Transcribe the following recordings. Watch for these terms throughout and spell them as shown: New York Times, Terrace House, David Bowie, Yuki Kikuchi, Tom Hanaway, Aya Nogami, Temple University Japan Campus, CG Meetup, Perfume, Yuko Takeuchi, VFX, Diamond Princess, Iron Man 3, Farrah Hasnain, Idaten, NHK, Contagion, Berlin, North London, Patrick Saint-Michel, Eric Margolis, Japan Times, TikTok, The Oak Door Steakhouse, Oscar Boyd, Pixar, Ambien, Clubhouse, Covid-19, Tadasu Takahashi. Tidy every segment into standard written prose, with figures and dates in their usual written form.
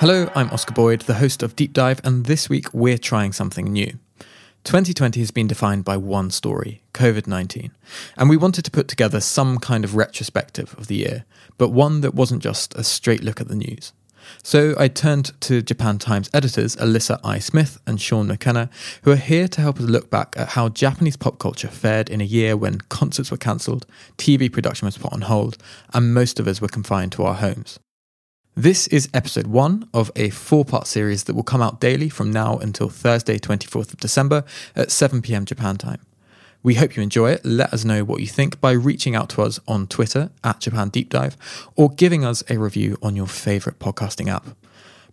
Hello, I'm Oscar Boyd, the host of Deep Dive, and this week we're trying something new. 2020 has been defined by one story, COVID-19, and we wanted to put together some kind of retrospective of the year, but one that wasn't just a straight look at the news. So I turned to Japan Times editors Alyssa I. Smith and Sean McKenna, who are here to help us look back at how Japanese pop culture fared in a year when concerts were cancelled, TV production was put on hold, and most of us were confined to our homes. This is episode 1 of a 4-part series that will come out daily from now until Thursday 24th of December at 7 p.m. Japan time. We hope you enjoy it. Let us know what you think by reaching out to us on Twitter @JapanDeepDive or giving us a review on your favourite podcasting app.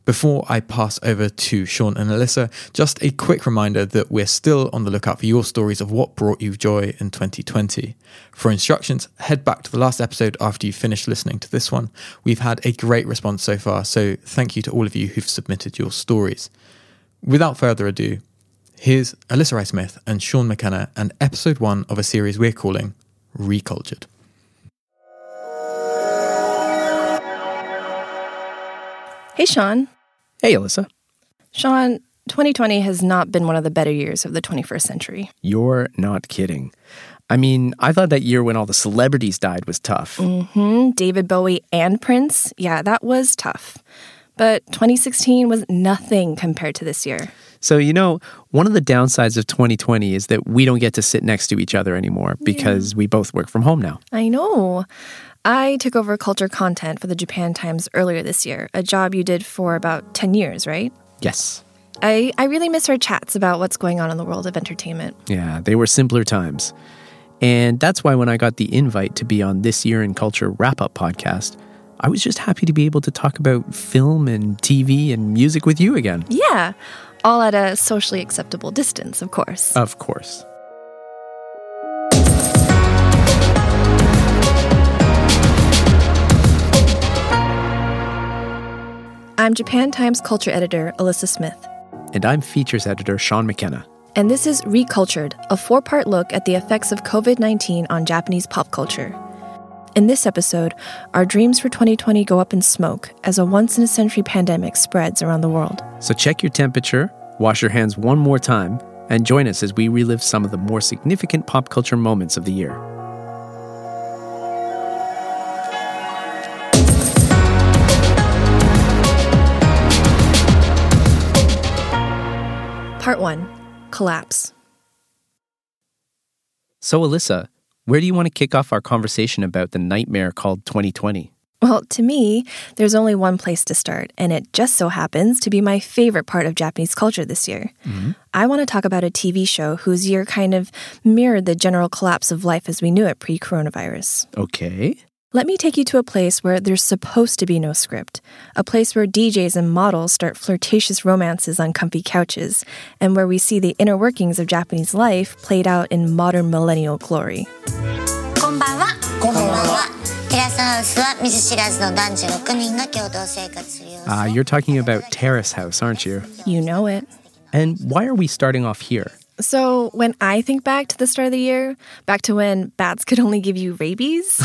Before I pass over to Sean and Alyssa, just a quick reminder that we're still on the lookout for your stories of what brought you joy in 2020. For instructions, head back to the last episode after you finish listening to this one. We've had a great response so far, so thank you to all of you who've submitted your stories. Without further ado, here's Alyssa I. Smith and Sean McKenna and episode 1 of a series we're calling Recultured. Hey, Sean. Hey, Alyssa. Sean, 2020 has not been one of the better years of the 21st century. You're not kidding. I mean, I thought that year when all the celebrities died was tough. David Bowie and Prince. Yeah, that was tough. But 2016 was nothing compared to this year. So, you know, one of the downsides of 2020 is that we don't get to sit next to each other anymore because we both work from home now. I know. I took over culture content for the Japan Times earlier this year, a job you did for about 10 years, right? Yes. I really miss our chats about what's going on in the world of entertainment. Yeah, they were simpler times. And that's why when I got the invite to be on this Year in Culture wrap-up podcast, I was just happy to be able to talk about film and TV and music with you again. Yeah, all at a socially acceptable distance, of course. Of course. I'm Japan Times culture editor Alyssa Smith. And I'm features editor Sean McKenna. And this is Recultured, a 4-part look at the effects of COVID-19 on Japanese pop culture. In this episode, our dreams for 2020 go up in smoke as a once-in-a-century pandemic spreads around the world. So check your temperature, wash your hands one more time, and join us as we relive some of the more significant pop culture moments of the year. Part 1. Collapse. So, Alyssa, where do you want to kick off our conversation about the nightmare called 2020? Well, to me, there's only one place to start, and it just so happens to be my favorite part of Japanese culture this year. I want to talk about a TV show whose year kind of mirrored the general collapse of life as we knew it pre-coronavirus. Okay. Let me take you to a place where there's supposed to be no script, a place where DJs and models start flirtatious romances on comfy couches, and where we see the inner workings of Japanese life played out in modern millennial glory. You're talking about Terrace House, aren't you? You know it. And why are we starting off here? So when I think back to the start of the year, back to when bats could only give you rabies,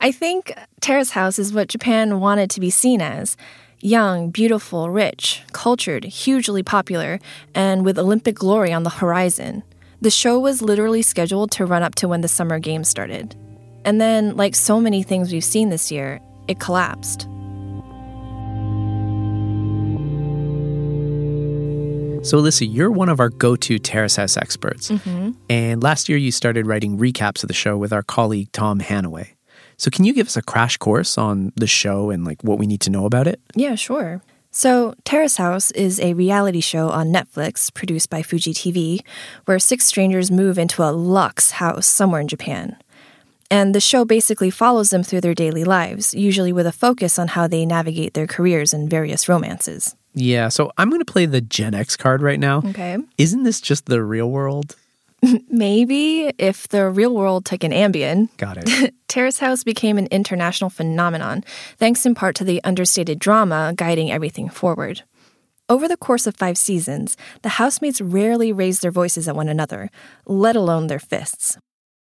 I think Terrace House is what Japan wanted to be seen as. Young, beautiful, rich, cultured, hugely popular, and with Olympic glory on the horizon. The show was literally scheduled to run up to when the Summer Games started. And then, like so many things we've seen this year, it collapsed. So, Alyssa, you're one of our go-to Terrace House experts. And last year you started writing recaps of the show with our colleague Tom Hanaway. So can you give us a crash course on the show and like what we need to know about it? Yeah, sure. So Terrace House is a reality show on Netflix produced by Fuji TV where 6 strangers move into a luxe house somewhere in Japan. And the show basically follows them through their daily lives, usually with a focus on how they navigate their careers and various romances. Yeah, so I'm going to play the Gen X card right now. Okay. Isn't this just the real world? Maybe if the real world took an Ambien. Got it. Terrace House became an international phenomenon, thanks in part to the understated drama guiding everything forward. Over the course of 5 seasons, the housemates rarely raised their voices at one another, let alone their fists.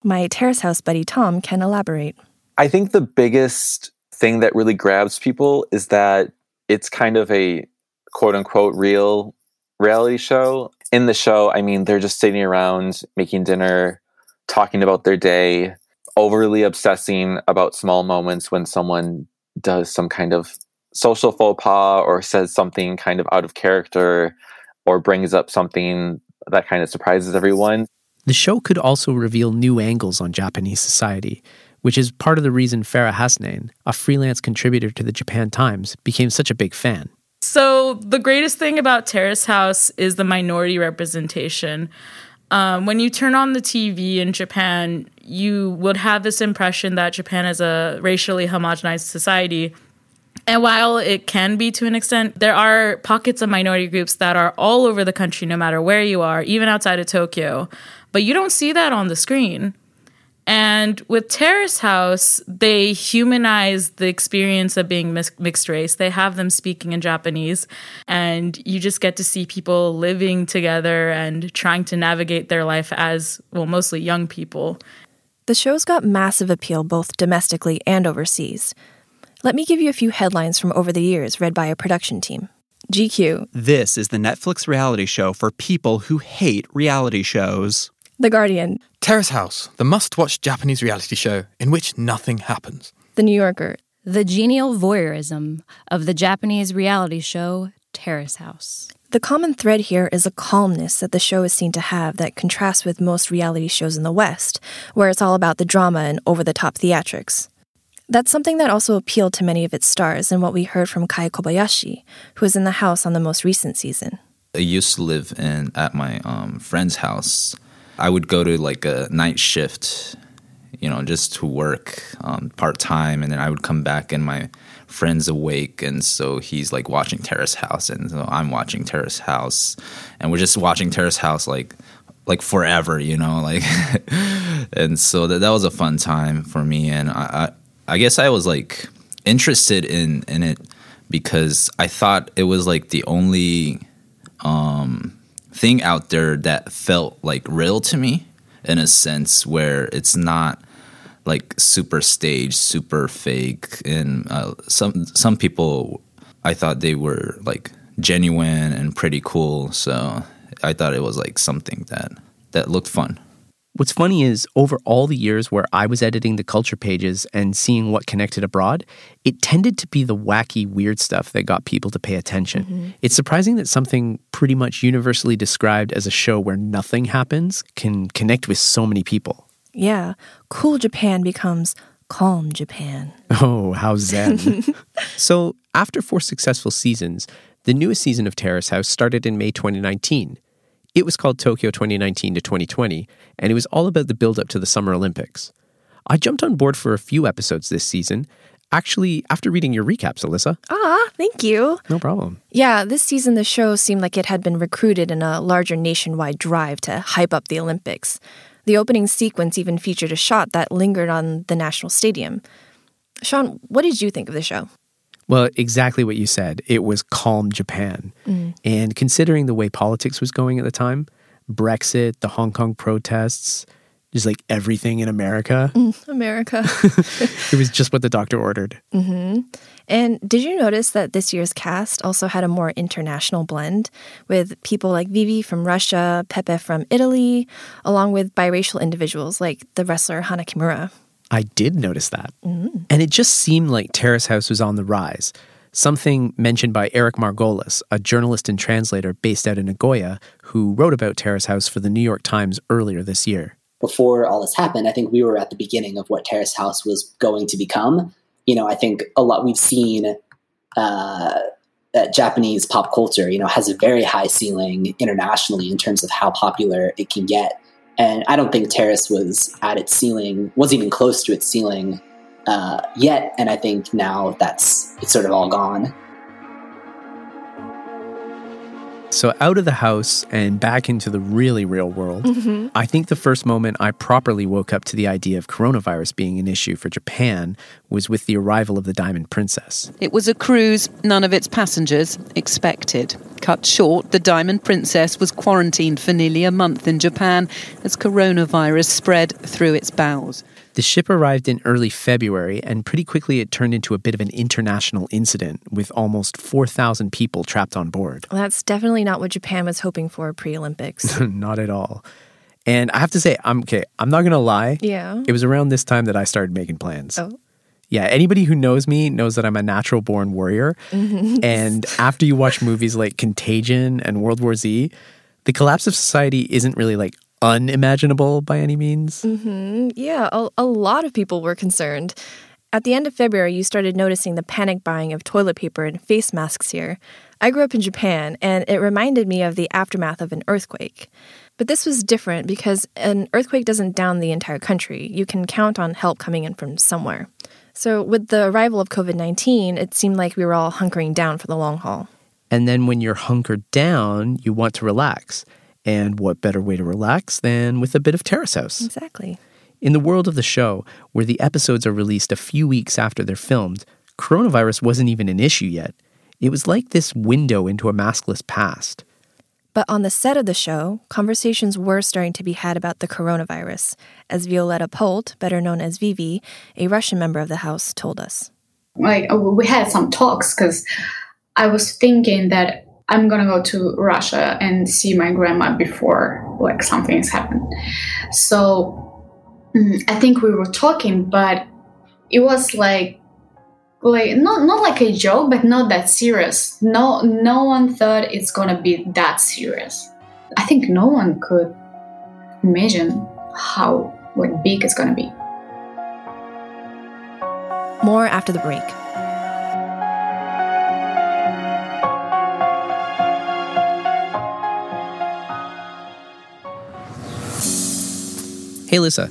My Terrace House buddy Tom can elaborate. I think the biggest thing that really grabs people is that it's kind of a quote-unquote real reality show. In the show, I mean, they're just sitting around making dinner, talking about their day, overly obsessing about small moments when someone does some kind of social faux pas or says something kind of out of character or brings up something that kind of surprises everyone. The show could also reveal new angles on Japanese society, which is part of the reason Farrah Hasnain, a freelance contributor to the Japan Times, became such a big fan. So the greatest thing about Terrace House is the minority representation. When you turn on the TV in Japan, you would have this impression that Japan is a racially homogenized society. And while it can be to an extent, there are pockets of minority groups that are all over the country, no matter where you are, even outside of Tokyo. But you don't see that on the screen. And with Terrace House, they humanize the experience of being mixed race. They have them speaking in Japanese, and you just get to see people living together and trying to navigate their life as, well, mostly young people. The show's got massive appeal both domestically and overseas. Let me give you a few headlines from over the years read by a production team. GQ. This is the Netflix reality show for people who hate reality shows. The Guardian. Terrace House, the must-watch Japanese reality show in which nothing happens. The New Yorker. The genial voyeurism of the Japanese reality show, Terrace House. The common thread here is a calmness that the show is seen to have that contrasts with most reality shows in the West, where it's all about the drama and over-the-top theatrics. That's something that also appealed to many of its stars and what we heard from Kai Kobayashi, who was in the house on the most recent season. I used to live at my friend's house. I would go to like a night shift, you know, just to work part-time, and then I would come back and my friend's awake, and so he's like watching Terrace House, and so I'm watching Terrace House, and we're just watching Terrace House like forever, you know, like and so that was a fun time for me, and I guess I was like interested in it because I thought it was like the only thing out there that felt like real to me, in a sense where it's not like super staged, super fake, and some people, I thought they were like genuine and pretty cool, so I thought it was like something that looked fun. What's funny is, over all the years where I was editing the culture pages and seeing what connected abroad, it tended to be the wacky, weird stuff that got people to pay attention. Mm-hmm. It's surprising that something pretty much universally described as a show where nothing happens can connect with so many people. Yeah. Cool Japan becomes calm Japan. Oh, how zen. So, after 4 successful seasons, the newest season of Terrace House started in May 2019. It was called Tokyo 2019 to 2020, and it was all about the build-up to the Summer Olympics. I jumped on board for a few episodes this season, actually after reading your recaps, Alyssa. Ah, thank you. No problem. Yeah, this season the show seemed like it had been recruited in a larger nationwide drive to hype up the Olympics. The opening sequence even featured a shot that lingered on the National Stadium. Sean, what did you think of the show? Well, exactly what you said. It was calm Japan. And considering the way politics was going at the time, Brexit, the Hong Kong protests, just like everything in America. America. It was just what the doctor ordered. Mm-hmm. And did you notice that this year's cast also had a more international blend with people like Vivi from Russia, Pepe from Italy, along with biracial individuals like the wrestler Hana Kimura? I did notice that. Mm-hmm. And it just seemed like Terrace House was on the rise. Something mentioned by Eric Margolis, a journalist and translator based out in Nagoya, who wrote about Terrace House for the New York Times earlier this year. Before all this happened, I think we were at the beginning of what Terrace House was going to become. You know, I think a lot we've seen that Japanese pop culture, you know, has a very high ceiling internationally in terms of how popular it can get. And I don't think Terrace wasn't even close to its ceiling yet. And I think now it's sort of all gone. So out of the house and back into the really real world, mm-hmm. I think the first moment I properly woke up to the idea of coronavirus being an issue for Japan was with the arrival of the Diamond Princess. It was a cruise none of its passengers expected. Cut short, the Diamond Princess was quarantined for nearly a month in Japan as coronavirus spread through its bowels. The ship arrived in early February, and pretty quickly it turned into a bit of an international incident with almost 4,000 people trapped on board. Well, that's definitely not what Japan was hoping for pre-Olympics. Not at all. And I have to say, I'm not going to lie. Yeah. It was around this time that I started making plans. Oh. Yeah, anybody who knows me knows that I'm a natural-born warrior. Mm-hmm. And after you watch movies like Contagion and World War Z, the collapse of society isn't really like unimaginable by any means. Mm-hmm. Yeah, a lot of people were concerned. At the end of February, you started noticing the panic buying of toilet paper and face masks here. I grew up in Japan, and it reminded me of the aftermath of an earthquake. But this was different because an earthquake doesn't down the entire country. You can count on help coming in from somewhere. So with the arrival of COVID-19, it seemed like we were all hunkering down for the long haul. And then when you're hunkered down, you want to relax. And what better way to relax than with a bit of Terrace House? Exactly. In the world of the show, where the episodes are released a few weeks after they're filmed, coronavirus wasn't even an issue yet. It was like this window into a maskless past. But on the set of the show, conversations were starting to be had about the coronavirus, as Violetta Polt, better known as Vivi, a Russian member of the house, told us. Like, we had some talks because I was thinking that I'm going to go to Russia and see my grandma before like something's happened. So I think we were talking, but it was like not like a joke, but not that serious. No one thought it's gonna be that serious. I think no one could imagine how big it's gonna be. More after the break. Hey, Alyssa,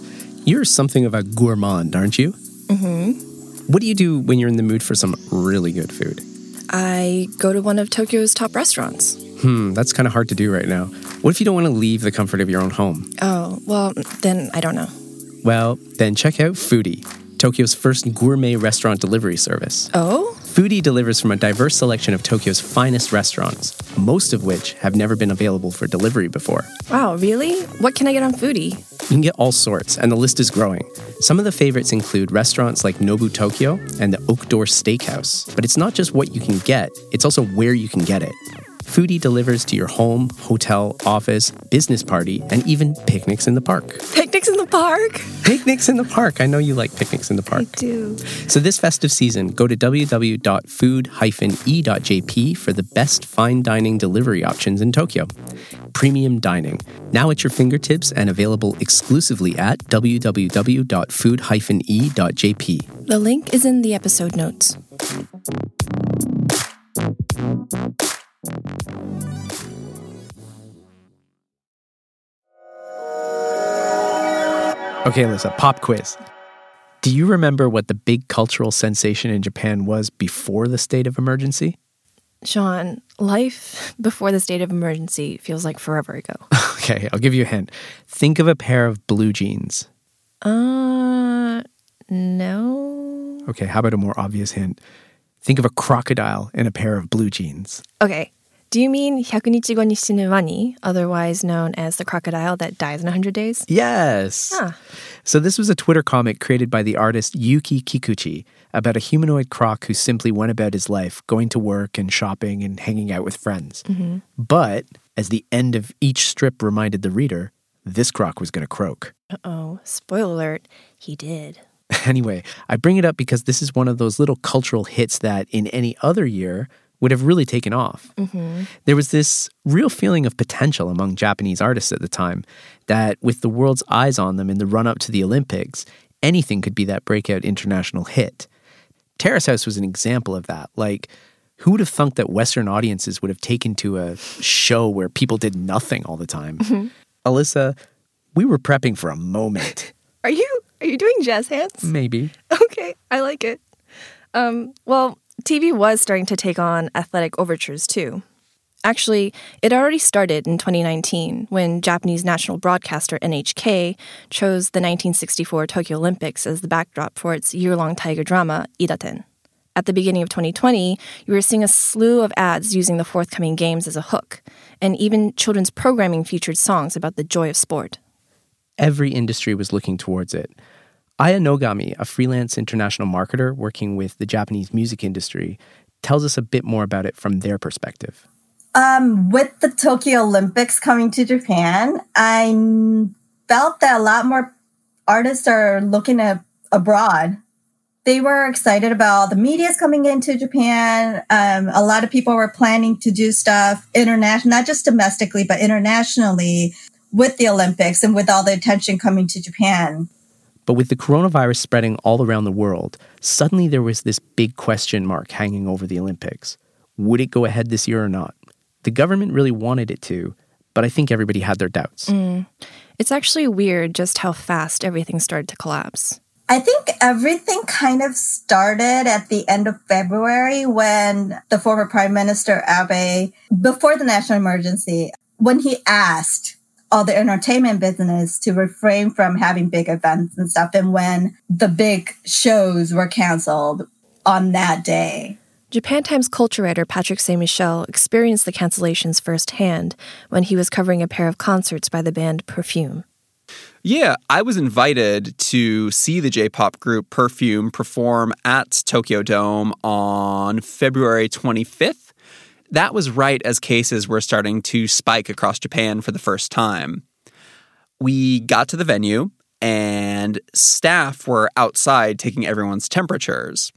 you're something of a gourmand, aren't you? Mm-hmm. What do you do when you're in the mood for some really good food? I go to one of Tokyo's top restaurants. That's kind of hard to do right now. What if you don't want to leave the comfort of your own home? Oh, well, then I don't know. Well, then check out Food-e, Tokyo's first gourmet restaurant delivery service. Oh? Food-e delivers from a diverse selection of Tokyo's finest restaurants, most of which have never been available for delivery before. Wow, really? What can I get on Food-e? You can get all sorts, and the list is growing. Some of the favorites include restaurants like Nobu Tokyo and the Oak Door Steakhouse. But it's not just what you can get, it's also where you can get it. Food-e delivers to your home, hotel, office, business party, and even picnics in the park. Picnics in the park? Picnics in the park. I know you like picnics in the park. I do. So this festive season, go to www.food-e.jp for the best fine dining delivery options in Tokyo. Premium dining, now at your fingertips and available exclusively at www.food-e.jp. The link is in the episode notes. Okay, Alyssa, pop quiz. Do you remember what the big cultural sensation in Japan was before the state of emergency? Sean, life before the state of emergency feels like forever ago. Okay, I'll give you a hint. Think of a pair of blue jeans. No. Okay, how about a more obvious hint? Think of a crocodile in a pair of blue jeans. Okay, do you mean 100日後 に死ぬワニ, otherwise known as the crocodile that dies in 100 days? Yes. Huh. So this was a Twitter comic created by the artist Yuki Kikuchi about a humanoid croc who simply went about his life, going to work and shopping and hanging out with friends. Mm-hmm. But as the end of each strip reminded the reader, this croc was going to croak. Uh-oh. Spoiler alert, he did. Anyway, I bring it up because this is one of those little cultural hits that in any other year would have really taken off. Mm-hmm. There was this real feeling of potential among Japanese artists at the time that with the world's eyes on them in the run-up to the Olympics, anything could be that breakout international hit. Terrace House was an example of that. Like, who would have thunk that Western audiences would have taken to a show where people did nothing all the time? Mm-hmm. Alyssa, we were prepping for a moment. Are you doing jazz hands? Maybe. Okay, I like it. Well, TV was starting to take on athletic overtures, too. Actually, it already started in 2019 when Japanese national broadcaster NHK chose the 1964 Tokyo Olympics as the backdrop for its year-long tiger drama, Idaten. At the beginning of 2020, you were seeing a slew of ads using the forthcoming games as a hook, and even children's programming featured songs about the joy of sport. Every industry was looking towards it. Aya Nogami, a freelance international marketer working with the Japanese music industry, tells us a bit more about it from their perspective. With the Tokyo Olympics coming to Japan, I felt that a lot more artists are looking abroad. They were excited about the media's coming into Japan. A lot of people were planning to do stuff international, not just domestically, but internationally with the Olympics and with all the attention coming to Japan. But with the coronavirus spreading all around the world, suddenly there was this big question mark hanging over the Olympics. Would it go ahead this year or not? The government really wanted it to, but I think everybody had their doubts. It's actually weird just how fast everything started to collapse. I think everything kind of started at the end of February when the former Prime Minister Abe, before the national emergency, when he asked all the entertainment business to refrain from having big events and stuff, and when the big shows were canceled on that day. Japan Times culture writer Patrick Saint-Michel experienced the cancellations firsthand when he was covering a pair of concerts by the band Perfume. Yeah, I was invited to see the J-pop group Perfume perform at Tokyo Dome on February 25th. That was right as cases were starting to spike across Japan for the first time. We got to the venue, and staff were outside taking everyone's temperatures.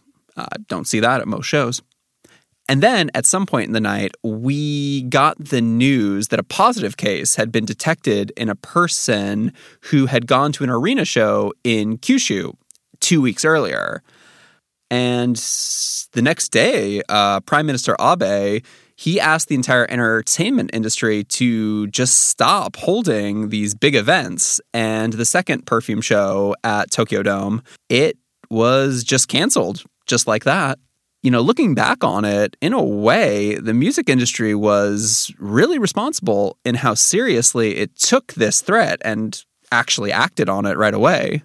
Don't see that at most shows. And then at some point in the night, we got the news that a positive case had been detected in a person who had gone to an arena show in Kyushu 2 weeks earlier. And the next day, Prime Minister Abe, he asked the entire entertainment industry to just stop holding these big events. And the second Perfume show at Tokyo Dome, it was just canceled, just like that. You know, looking back on it, in a way, the music industry was really responsible in how seriously it took this threat and actually acted on it right away.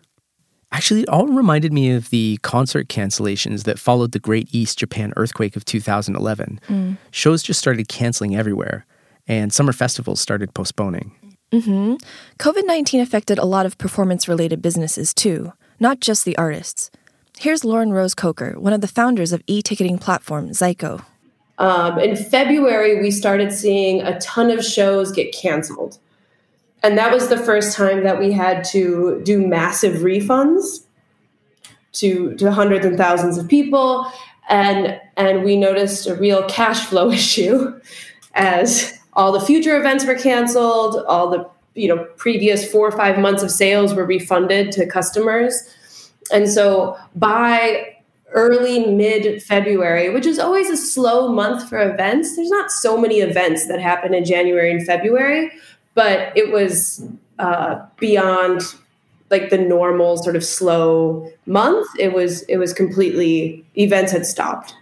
Actually, it all reminded me of the concert cancellations that followed the Great East Japan earthquake of 2011. Shows just started canceling everywhere, and summer festivals started postponing. COVID-19 affected a lot of performance-related businesses too, not just the artists. Here's Lauren Rose Coker, one of the founders of e-ticketing platform Zyco. In February, we started seeing a ton of shows get canceled. And that was the first time that we had to do massive refunds to hundreds and thousands of people. And we noticed a real cash flow issue as all the future events were canceled, all the previous 4 or 5 months of sales were refunded to customers. And so by early mid-February, which is always a slow month for events, there's not so many events that happen in January and February, but it was beyond like the normal sort of slow month. It was completely, events had stopped.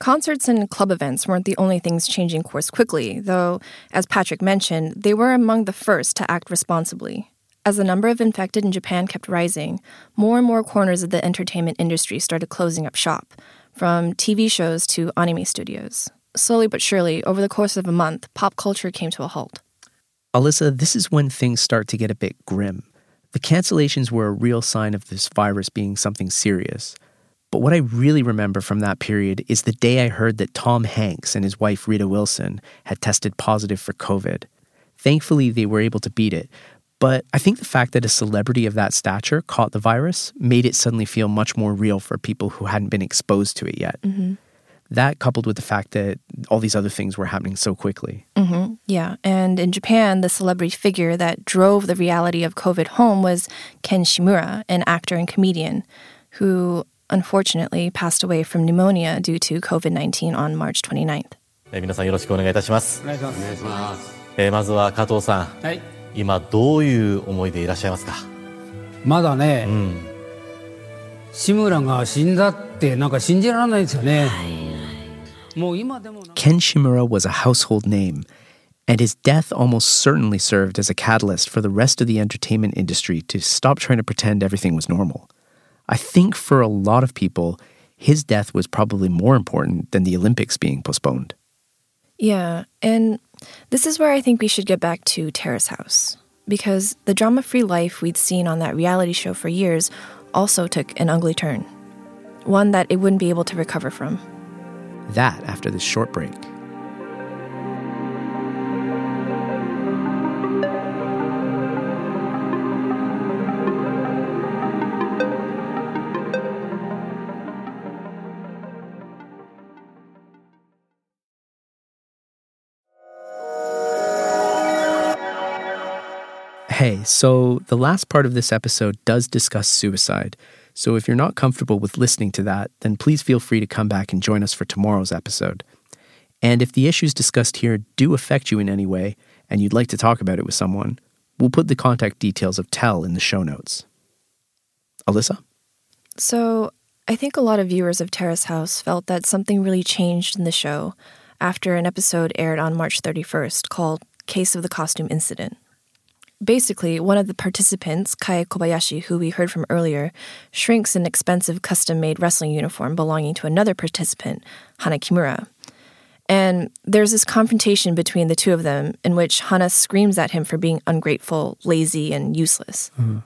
Concerts and club events weren't the only things changing course quickly, though, as Patrick mentioned, they were among the first to act responsibly. As the number of infected in Japan kept rising, more and more corners of the entertainment industry started closing up shop, from TV shows to anime studios. Slowly but surely, over the course of a month, pop culture came to a halt. Alyssa, this is when things start to get a bit grim. The cancellations were a real sign of this virus being something serious. But what I really remember from that period is the day I heard that Tom Hanks and his wife Rita Wilson had tested positive for COVID. Thankfully, they were able to beat it. But I think the fact that a celebrity of that stature caught the virus made it suddenly feel much more real for people who hadn't been exposed to it yet. That coupled with the fact that all these other things were happening so quickly. Yeah, and in Japan, the celebrity figure that drove the reality of COVID home was Ken Shimura, an actor and comedian, who unfortunately passed away from pneumonia due to COVID-19 on March 29th. 皆さんよろしくお願いいたします。お願いします。まずは加藤さん。はい。今どういう思いでいらっしゃいますか。まだね。 Ken Shimura was a household name, and his death almost certainly served as a catalyst for the rest of the entertainment industry to stop trying to pretend everything was normal. I think for a lot of people, his death was probably more important than the Olympics being postponed. Yeah, and this is where I think we should get back to Terrace House, because the drama-free life we'd seen on that reality show for years also took an ugly turn, one that it wouldn't be able to recover from. That after this short break. Hey, so the last part of this episode does discuss suicide. So if you're not comfortable with listening to that, then please feel free to come back and join us for tomorrow's episode. And if the issues discussed here do affect you in any way, and you'd like to talk about it with someone, we'll put the contact details of TELL in the show notes. Alyssa? So I think a lot of viewers of Terrace House felt that something really changed in the show after an episode aired on March 31st called Case of the Costume Incident. Basically, one of the participants, Kai Kobayashi, who we heard from earlier, shrinks an expensive custom-made wrestling uniform belonging to another participant, Hana Kimura. And there's this confrontation between the two of them in which Hana screams at him for being ungrateful, lazy, and useless. Mm-hmm.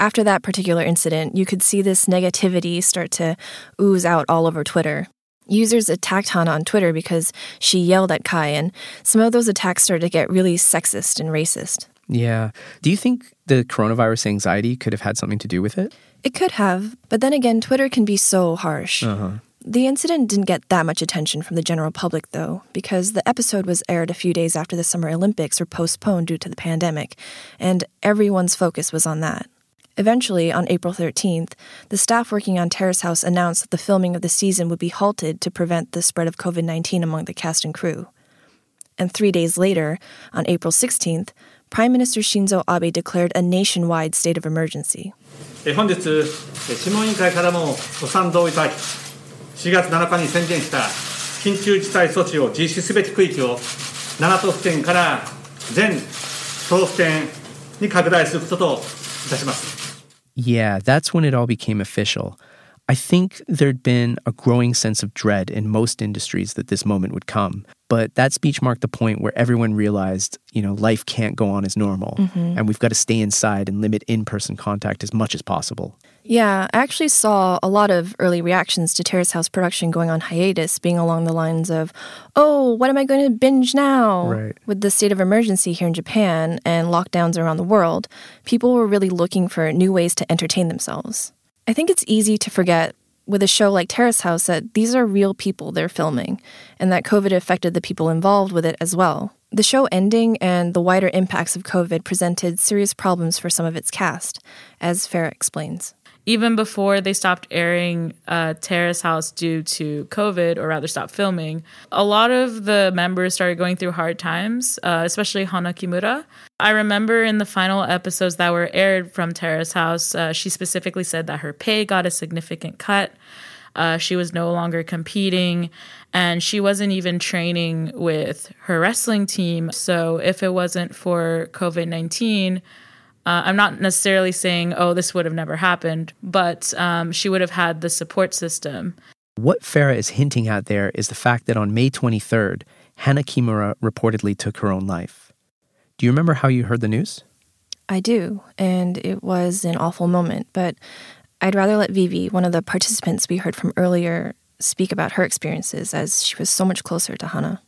After that particular incident, you could see this negativity start to ooze out all over Twitter. Users attacked Hana on Twitter because she yelled at Kai, and some of those attacks started to get really sexist and racist. Yeah. Do you think the coronavirus anxiety could have had something to do with it? It could have, but then again, Twitter can be so harsh. Uh-huh. The incident didn't get that much attention from the general public, though, because the episode was aired a few days after the Summer Olympics were postponed due to the pandemic, and everyone's focus was on that. Eventually, on April 13th, the staff working on Terrace House announced that the filming of the season would be halted to prevent the spread of COVID-19 among the cast and crew. And 3 days later, on April 16th, Prime Minister Shinzo Abe declared a nationwide state of emergency. Yeah, that's when it all became official. I think there'd been a growing sense of dread in most industries that this moment would come. But that speech marked the point where everyone realized, life can't go on as normal. Mm-hmm. And we've got to stay inside and limit in-person contact as much as possible. Yeah, I actually saw a lot of early reactions to Terrace House production going on hiatus being along the lines of, oh, what am I going to binge now? Right. With the state of emergency here in Japan and lockdowns around the world, people were really looking for new ways to entertain themselves. I think it's easy to forget with a show like Terrace House that these are real people they're filming, and that COVID affected the people involved with it as well. The show ending and the wider impacts of COVID presented serious problems for some of its cast, as Farrah explains. Even before they stopped airing Terrace House due to COVID, or rather stopped filming, a lot of the members started going through hard times, especially Hana Kimura. I remember in the final episodes that were aired from Terrace House, she specifically said that her pay got a significant cut. She was no longer competing, and she wasn't even training with her wrestling team. So if it wasn't for COVID-19, I'm not necessarily saying, oh, this would have never happened, but she would have had the support system. What Farrah is hinting at there is the fact that on May 23rd, Hana Kimura reportedly took her own life. Do you remember how you heard the news? I do, and it was an awful moment, but I'd rather let Vivi, one of the participants we heard from earlier, speak about her experiences as she was so much closer to Hana.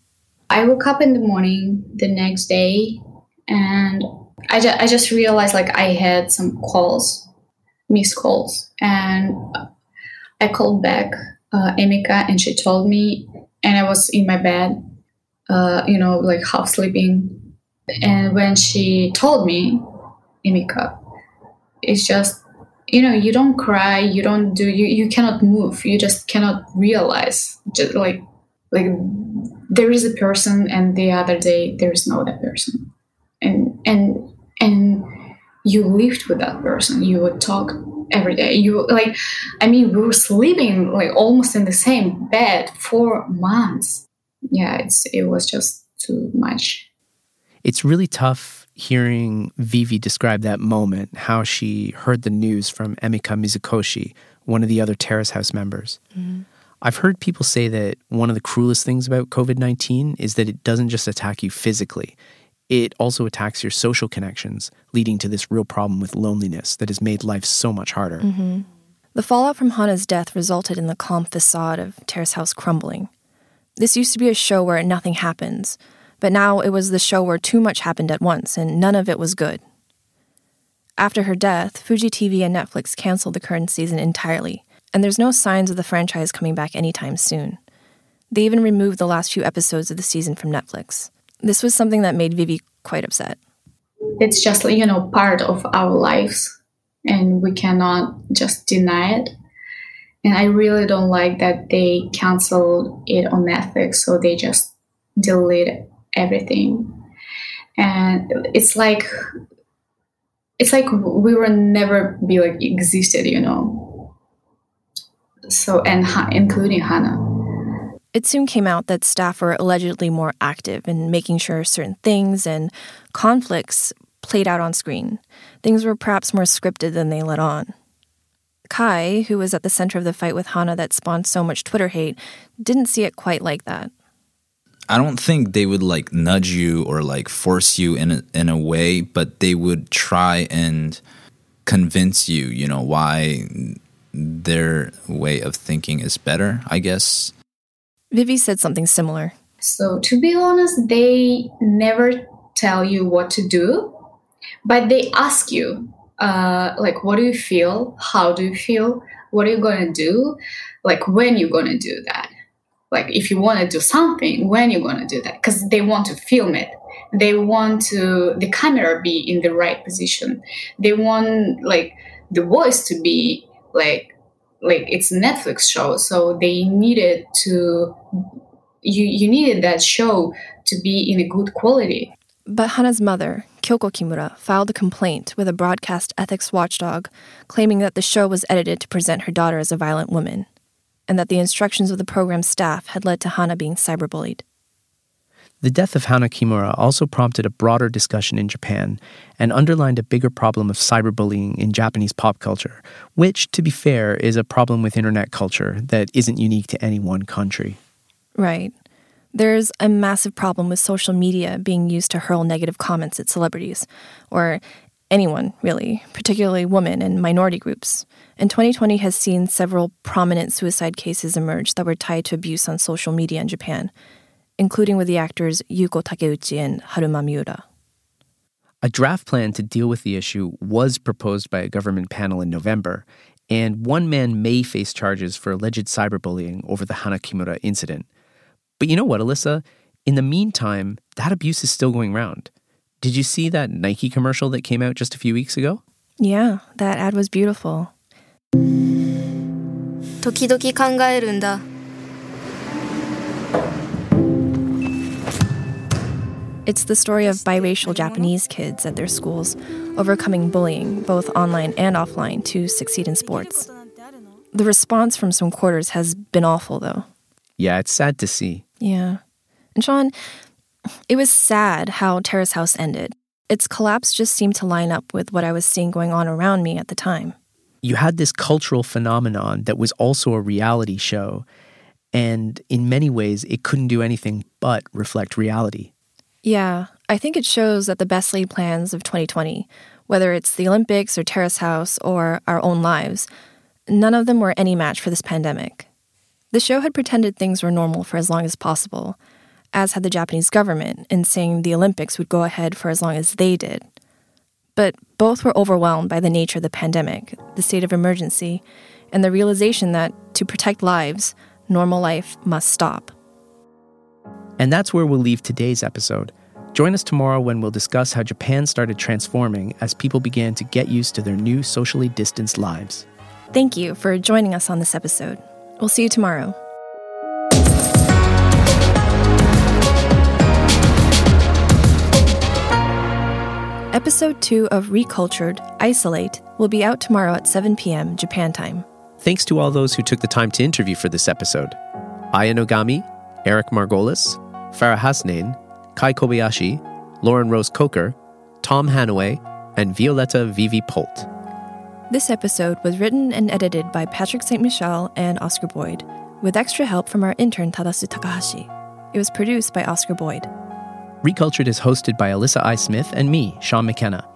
I woke up in the morning the next day, and I just realized I had some calls, missed calls, and I called back Emika, and she told me, and I was in my bed, half sleeping. And when she told me, Emika, it's just, you don't cry, you don't do, you cannot move, you just cannot realize, just like there is a person and the other day there is no that person. And you lived with that person, you would talk every day. We were sleeping almost in the same bed for months. Yeah, it was just too much. It's really tough hearing Vivi describe that moment, how she heard the news from Emika Mizukoshi, one of the other Terrace House members. Mm-hmm. I've heard people say that one of the cruelest things about COVID-19 is that it doesn't just attack you physically. It also attacks your social connections, leading to this real problem with loneliness that has made life so much harder. Mm-hmm. The fallout from Hana's death resulted in the calm facade of Terrace House crumbling. This used to be a show where nothing happens, but now it was the show where too much happened at once, and none of it was good. After her death, Fuji TV and Netflix canceled the current season entirely, and there's no signs of the franchise coming back anytime soon. They even removed the last few episodes of the season from Netflix. This was something that made Vivi quite upset. It's just, you know, part of our lives, and we cannot just deny it. And I really don't like that they canceled it on Netflix, so they just deleted everything. And it's like we were never be like existed, you know. So, and including Hana. It soon came out that staff were allegedly more active in making sure certain things and conflicts played out on screen. Things were perhaps more scripted than they let on. Kai, who was at the center of the fight with Hana that spawned so much Twitter hate, didn't see it quite like that. I don't think they would, like, nudge you or, like, force you in a way, but they would try and convince you, you know, why their way of thinking is better, I guess. Vivi said something similar. So, to be honest, they never tell you what to do, but they ask you, like, what do you feel? How do you feel? What are you going to do? Like, when you're going to do that? Like, if you want to do something, when you're going to do that? Because they want to film it. They want to the camera be in the right position. They want, like, the voice to be, like it's a Netflix show, so they needed to you needed that show to be in a good quality. But Hana's mother, Kyoko Kimura, filed a complaint with a broadcast ethics watchdog claiming that the show was edited to present her daughter as a violent woman, and that the instructions of the program staff had led to Hana being cyberbullied. The death of Hana Kimura also prompted a broader discussion in Japan and underlined a bigger problem of cyberbullying in Japanese pop culture, which, to be fair, is a problem with internet culture that isn't unique to any one country. Right. There's a massive problem with social media being used to hurl negative comments at celebrities, or anyone, really, particularly women and minority groups. And 2020 has seen several prominent suicide cases emerge that were tied to abuse on social media in Japan, including with the actors Yuko Takeuchi and Haruma Miura. A draft plan to deal with the issue was proposed by a government panel in November, and one man may face charges for alleged cyberbullying over the Hana Kimura incident. But you know what, Alyssa? In the meantime, that abuse is still going round. Did you see that Nike commercial that came out just a few weeks ago? Yeah, that ad was beautiful. 時々 考えるんだ. It's the story of biracial Japanese kids at their schools overcoming bullying, both online and offline, to succeed in sports. The response from some quarters has been awful, though. Yeah, it's sad to see. Yeah. And Sean, it was sad how Terrace House ended. Its collapse just seemed to line up with what I was seeing going on around me at the time. You had this cultural phenomenon that was also a reality show, and in many ways, it couldn't do anything but reflect reality. Yeah, I think it shows that the best laid plans of 2020, whether it's the Olympics or Terrace House or our own lives, none of them were any match for this pandemic. The show had pretended things were normal for as long as possible, as had the Japanese government in saying the Olympics would go ahead for as long as they did. But both were overwhelmed by the nature of the pandemic, the state of emergency, and the realization that, to protect lives, normal life must stop. And that's where we'll leave today's episode. Join us tomorrow when we'll discuss how Japan started transforming as people began to get used to their new socially distanced lives. Thank you for joining us on this episode. We'll see you tomorrow. Episode 2 of Recultured, Isolate, will be out tomorrow at 7 p.m. Japan time. Thanks to all those who took the time to interview for this episode. Aya Nogami, Eric Margolis, Farrah Hasnain, Kai Kobayashi, Lauren Rose Coker, Tom Hanaway, and Violetta Vivi Polt. This episode was written and edited by Patrick Saint-Michel and Oscar Boyd, with extra help from our intern Tadasu Takahashi. It was produced by Oscar Boyd. Recultured is hosted by Alyssa I. Smith and me, Sean McKenna.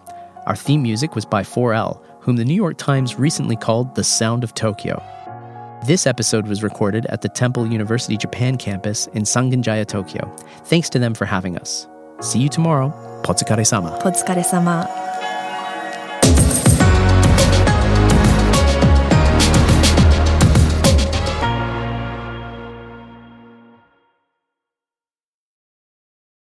Our theme music was by 4L, whom the New York Times recently called the Sound of Tokyo. This episode was recorded at the Temple University Japan campus in Sanginjaya, Tokyo. Thanks to them for having us. See you tomorrow. Potsukare-sama. Potsukare-sama.